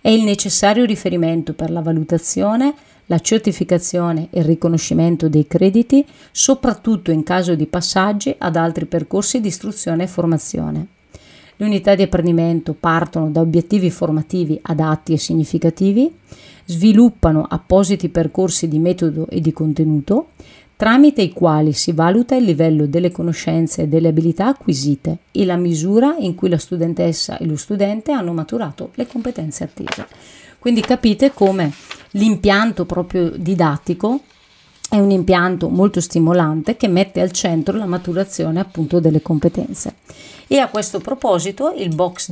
È il necessario riferimento per la valutazione, la certificazione e il riconoscimento dei crediti, soprattutto in caso di passaggi ad altri percorsi di istruzione e formazione. Le unità di apprendimento partono da obiettivi formativi adatti e significativi, sviluppano appositi percorsi di metodo e di contenuto, tramite i quali si valuta il livello delle conoscenze e delle abilità acquisite e la misura in cui la studentessa e lo studente hanno maturato le competenze attese. Quindi capite come l'impianto proprio didattico è un impianto molto stimolante che mette al centro la maturazione appunto delle competenze. E a questo proposito il box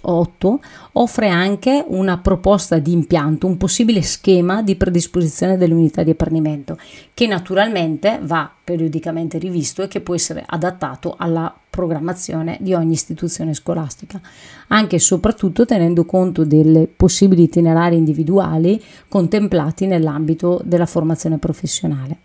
8 offre anche una proposta di impianto, un possibile schema di predisposizione dell'unità di apprendimento che naturalmente va periodicamente rivisto e che può essere adattato alla programmazione di ogni istituzione scolastica, anche e soprattutto tenendo conto delle possibili itinerari individuali contemplati nell'ambito della formazione professionale.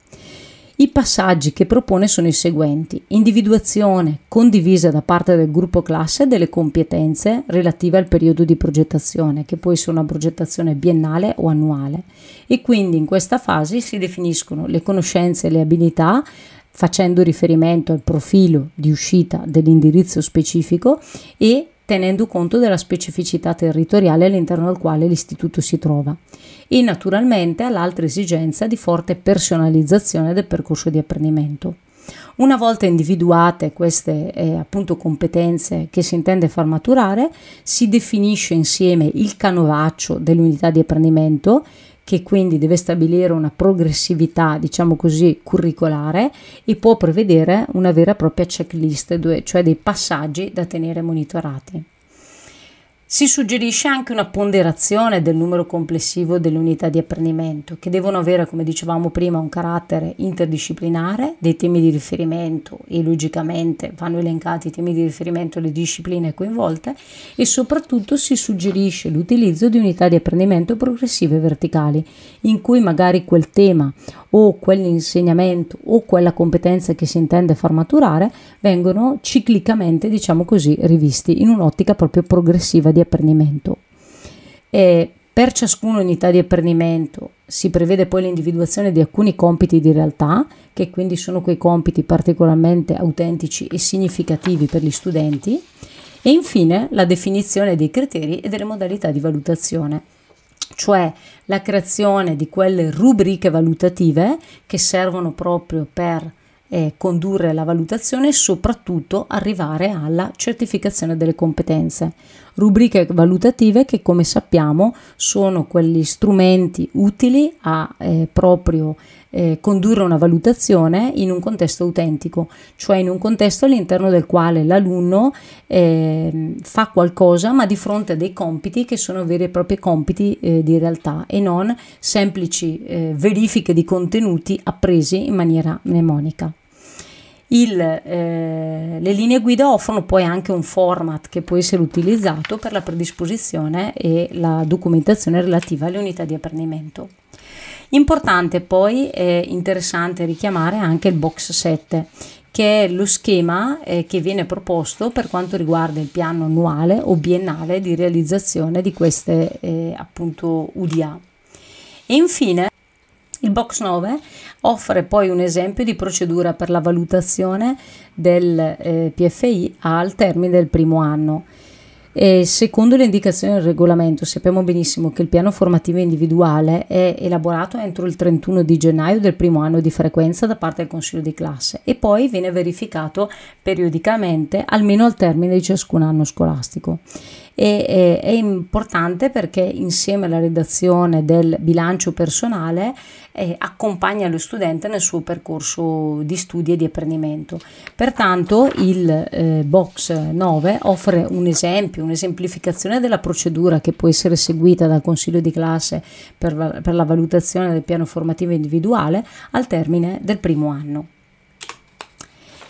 I passaggi che propone sono i seguenti: individuazione condivisa da parte del gruppo classe delle competenze relative al periodo di progettazione, che può essere una progettazione biennale o annuale, e quindi in questa fase si definiscono le conoscenze e le abilità facendo riferimento al profilo di uscita dell'indirizzo specifico e tenendo conto della specificità territoriale all'interno del quale l'istituto si trova, e naturalmente all'altra esigenza di forte personalizzazione del percorso di apprendimento. Una volta individuate queste appunto competenze che si intende far maturare, si definisce insieme il canovaccio dell'unità di apprendimento, che quindi deve stabilire una progressività, diciamo così, curricolare, e può prevedere una vera e propria checklist, cioè dei passaggi da tenere monitorati. Si suggerisce anche una ponderazione del numero complessivo delle unità di apprendimento, che devono avere, come dicevamo prima, un carattere interdisciplinare, dei temi di riferimento, e logicamente vanno elencati i temi di riferimento e le discipline coinvolte, e soprattutto si suggerisce l'utilizzo di unità di apprendimento progressive e verticali, in cui magari quel tema o quell'insegnamento o quella competenza che si intende far maturare vengono ciclicamente, diciamo così, rivisti in un'ottica proprio progressiva di apprendimento. Per ciascuna unità di apprendimento si prevede poi l'individuazione di alcuni compiti di realtà, che quindi sono quei compiti particolarmente autentici e significativi per gli studenti, e infine la definizione dei criteri e delle modalità di valutazione, cioè la creazione di quelle rubriche valutative che servono proprio per condurre la valutazione e soprattutto arrivare alla certificazione delle competenze. Rubriche valutative che, come sappiamo, sono quegli strumenti utili a condurre una valutazione in un contesto autentico, cioè in un contesto all'interno del quale l'alunno fa qualcosa, ma di fronte a dei compiti che sono veri e propri compiti di realtà e non semplici verifiche di contenuti appresi in maniera mnemonica. Le linee guida offrono poi anche un format che può essere utilizzato per la predisposizione e la documentazione relativa alle unità di apprendimento. Importante poi, è interessante richiamare anche il box 7, che è lo schema che viene proposto per quanto riguarda il piano annuale o biennale di realizzazione di queste appunto UDA. E infine il box 9 offre poi un esempio di procedura per la valutazione del PFI al termine del primo anno. E secondo le indicazioni del regolamento, sappiamo benissimo che il piano formativo individuale è elaborato entro il 31 di gennaio del primo anno di frequenza da parte del consiglio di classe e poi viene verificato periodicamente almeno al termine di ciascun anno scolastico. E è importante perché insieme alla redazione del bilancio personale accompagna lo studente nel suo percorso di studi e di apprendimento. Pertanto il box 9 offre un esempio, un'esemplificazione della procedura che può essere seguita dal consiglio di classe per la valutazione del piano formativo individuale al termine del primo anno.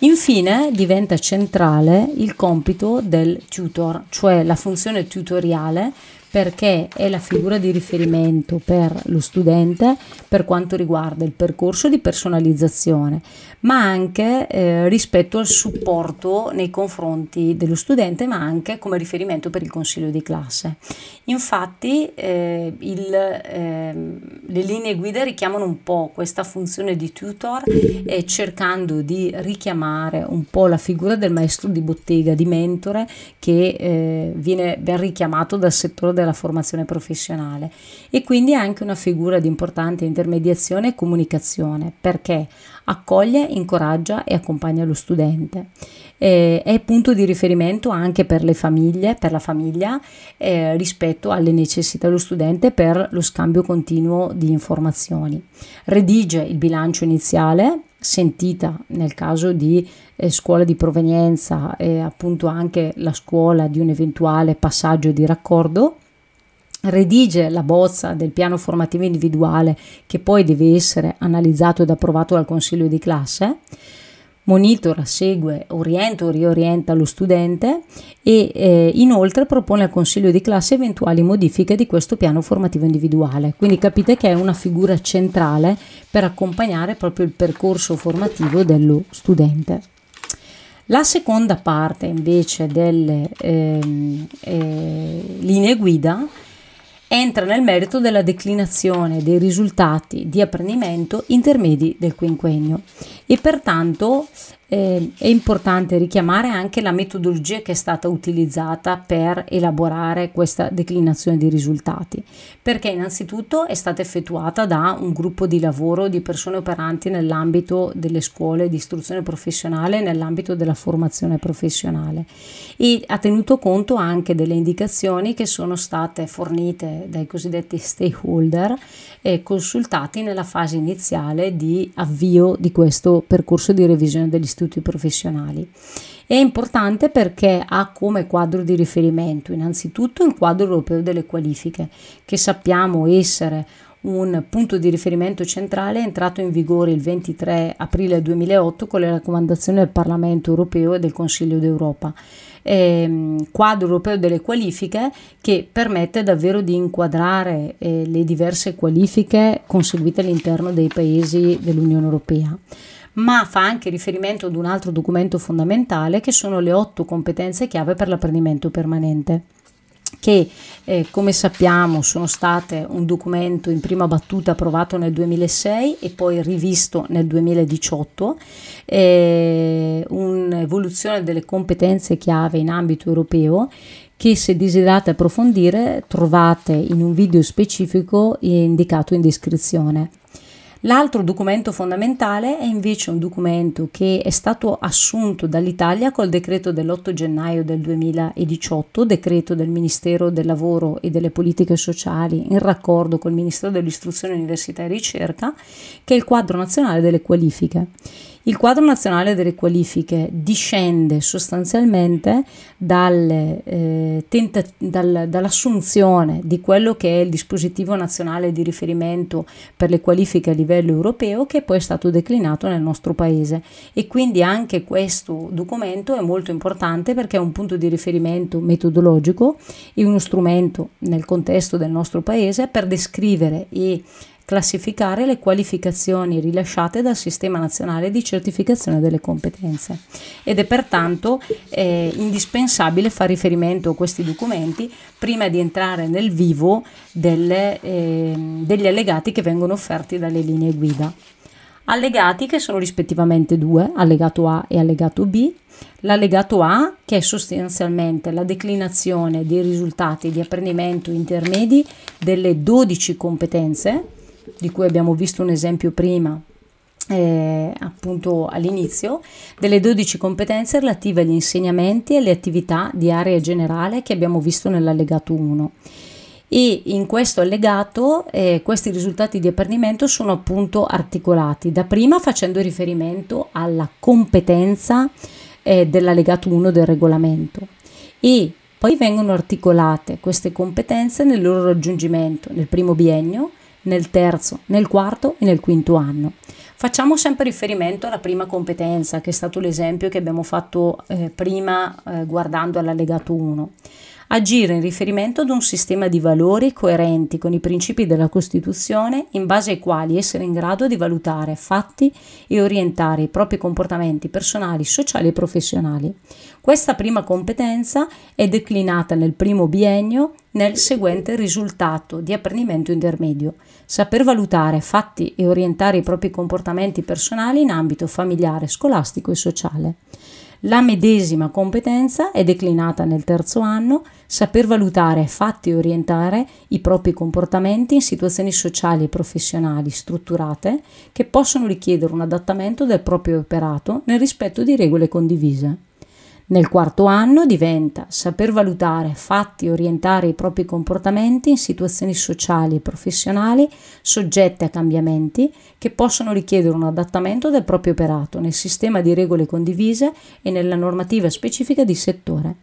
Infine diventa centrale il compito del tutor, cioè la funzione tutoriale, perché è la figura di riferimento per lo studente per quanto riguarda il percorso di personalizzazione, ma anche rispetto al supporto nei confronti dello studente, ma anche come riferimento per il consiglio di classe. Infatti le linee guida richiamano un po' questa funzione di tutor, cercando di richiamare un po' la figura del maestro di bottega, di mentore, che viene ben richiamato dal settore della formazione professionale, e quindi è anche una figura di importante intermediazione e comunicazione, perché accoglie, incoraggia e accompagna lo studente. È punto di riferimento anche per le famiglie, per la famiglia, rispetto alle necessità dello studente per lo scambio continuo di informazioni. Redige il bilancio iniziale, sentita nel caso di scuola di provenienza e appunto anche la scuola di un eventuale passaggio di raccordo. Redige la bozza del piano formativo individuale, che poi deve essere analizzato ed approvato dal consiglio di classe. Monitora, segue, orienta o riorienta lo studente e inoltre propone al consiglio di classe eventuali modifiche di questo piano formativo individuale. Quindi capite che è una figura centrale per accompagnare proprio il percorso formativo dello studente. La seconda parte invece delle linee guida entra nel merito della declinazione dei risultati di apprendimento intermedi del quinquennio e pertanto è importante richiamare anche la metodologia che è stata utilizzata per elaborare questa declinazione di risultati, perché innanzitutto è stata effettuata da un gruppo di lavoro di persone operanti nell'ambito delle scuole di istruzione professionale, nell'ambito della formazione professionale, e ha tenuto conto anche delle indicazioni che sono state fornite dai cosiddetti stakeholder consultati nella fase iniziale di avvio di questo percorso di revisione degli istituti professionali. È importante perché ha come quadro di riferimento innanzitutto il quadro europeo delle qualifiche, che sappiamo essere un punto di riferimento centrale entrato in vigore il 23 aprile 2008 con le raccomandazioni del Parlamento europeo e del Consiglio d'Europa. Quadro europeo delle qualifiche che permette davvero di inquadrare le diverse qualifiche conseguite all'interno dei paesi dell'Unione Europea, ma fa anche riferimento ad un altro documento fondamentale che sono le 8 competenze chiave per l'apprendimento permanente, che come sappiamo sono state un documento in prima battuta approvato nel 2006 e poi rivisto nel 2018, un'evoluzione delle competenze chiave in ambito europeo che, se desiderate approfondire, trovate in un video specifico indicato in descrizione. L'altro documento fondamentale è invece un documento che è stato assunto dall'Italia col decreto dell'8 gennaio del 2018, decreto del Ministero del Lavoro e delle Politiche Sociali in raccordo col Ministero dell'Istruzione, Università e Ricerca, che è il Quadro Nazionale delle Qualifiche. Il Quadro Nazionale delle Qualifiche discende sostanzialmente dall'assunzione di quello che è il dispositivo nazionale di riferimento per le qualifiche a livello europeo, che poi è stato declinato nel nostro paese, e quindi anche questo documento è molto importante perché è un punto di riferimento metodologico e uno strumento nel contesto del nostro paese per descrivere e classificare le qualificazioni rilasciate dal Sistema Nazionale di Certificazione delle Competenze, ed è pertanto indispensabile fare riferimento a questi documenti prima di entrare nel vivo degli allegati che vengono offerti dalle linee guida. Allegati che sono rispettivamente due, allegato A e allegato B. L'allegato A, che è sostanzialmente la declinazione dei risultati di apprendimento intermedi delle 12 competenze, di cui abbiamo visto un esempio prima, appunto all'inizio, delle 12 competenze relative agli insegnamenti e alle attività di area generale che abbiamo visto nell'allegato 1. E in questo allegato questi risultati di apprendimento sono appunto articolati, dapprima facendo riferimento alla competenza dell'allegato 1 del regolamento, e poi vengono articolate queste competenze nel loro raggiungimento nel primo biennio, nel terzo, nel quarto e nel quinto anno. Facciamo sempre riferimento alla prima competenza, che è stato l'esempio che abbiamo fatto prima guardando all'allegato 1. Agire in riferimento ad un sistema di valori coerenti con i principi della Costituzione, in base ai quali essere in grado di valutare fatti e orientare i propri comportamenti personali, sociali e professionali. Questa prima competenza è declinata nel primo biennio nel seguente risultato di apprendimento intermedio: saper valutare fatti e orientare i propri comportamenti personali in ambito familiare, scolastico e sociale. La medesima competenza è declinata nel terzo anno: saper valutare fatti e orientare i propri comportamenti in situazioni sociali e professionali strutturate che possono richiedere un adattamento del proprio operato nel rispetto di regole condivise. Nel quarto anno diventa saper valutare fatti e orientare i propri comportamenti in situazioni sociali e professionali soggette a cambiamenti che possono richiedere un adattamento del proprio operato nel sistema di regole condivise e nella normativa specifica di settore.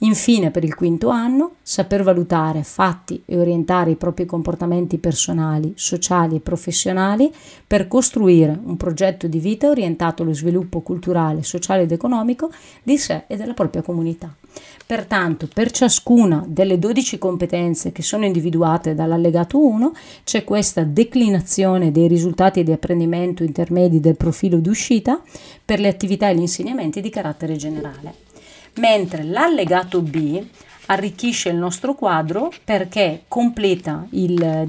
Infine, per il quinto anno, saper valutare fatti e orientare i propri comportamenti personali, sociali e professionali per costruire un progetto di vita orientato allo sviluppo culturale, sociale ed economico di sé e della propria comunità. Pertanto, per ciascuna delle 12 competenze che sono individuate dall'allegato 1 c'è questa declinazione dei risultati di apprendimento intermedi del profilo d'uscita per le attività e gli insegnamenti di carattere generale. Mentre l'allegato B arricchisce il nostro quadro perché completa il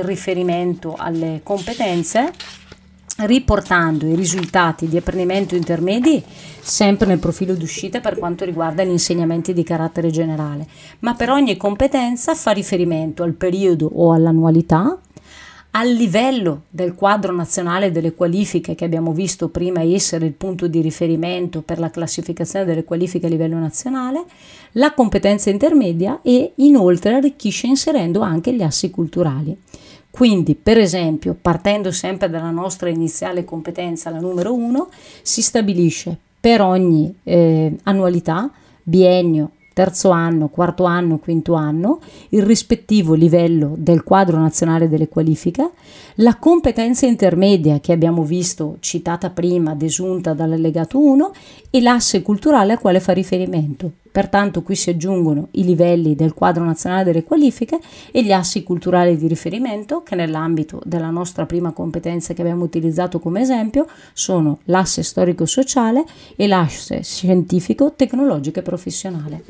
riferimento alle competenze, riportando i risultati di apprendimento intermedi sempre nel profilo d'uscita per quanto riguarda gli insegnamenti di carattere generale, ma per ogni competenza fa riferimento al periodo o all'annualità, al livello del quadro nazionale delle qualifiche, che abbiamo visto prima essere il punto di riferimento per la classificazione delle qualifiche a livello nazionale, la competenza intermedia, e inoltre arricchisce inserendo anche gli assi culturali. Quindi, per esempio, partendo sempre dalla nostra iniziale competenza, la numero 1, si stabilisce per ogni annualità, biennio, terzo anno, quarto anno, quinto anno, il rispettivo livello del quadro nazionale delle qualifiche, la competenza intermedia che abbiamo visto citata prima, desunta dall'allegato 1, e l'asse culturale a quale fa riferimento. Pertanto qui si aggiungono i livelli del quadro nazionale delle qualifiche e gli assi culturali di riferimento, che nell'ambito della nostra prima competenza che abbiamo utilizzato come esempio sono l'asse storico-sociale e l'asse scientifico-tecnologico e professionale.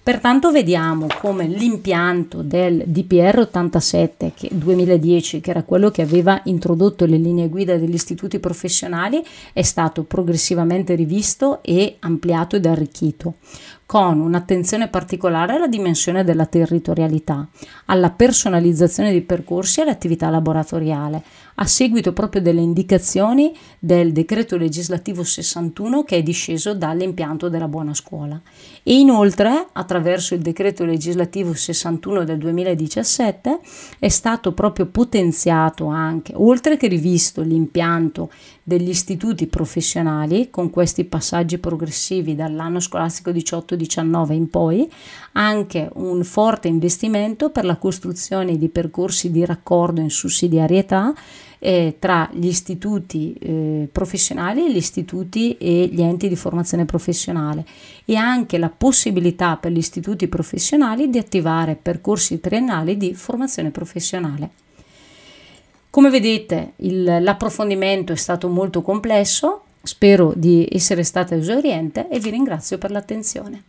Pertanto vediamo come l'impianto del DPR 87 2010, che era quello che aveva introdotto le linee guida degli istituti professionali, è stato progressivamente rivisto e ampliato ed arricchito, con un'attenzione particolare alla dimensione della territorialità, alla personalizzazione dei percorsi e all'attività laboratoriale, a seguito proprio delle indicazioni del decreto legislativo 61 che è disceso dall'impianto della buona scuola. E inoltre, attraverso attraverso il decreto legislativo 61 del 2017 è stato proprio potenziato anche, oltre che rivisto l'impianto degli istituti professionali con questi passaggi progressivi dall'anno scolastico 18-19 in poi, anche un forte investimento per la costruzione di percorsi di raccordo in sussidiarietà tra gli istituti professionali, gli istituti e gli enti di formazione professionale, e anche la possibilità per gli istituti professionali di attivare percorsi triennali di formazione professionale. Come vedete, l'approfondimento è stato molto complesso, spero di essere stata esauriente e vi ringrazio per l'attenzione.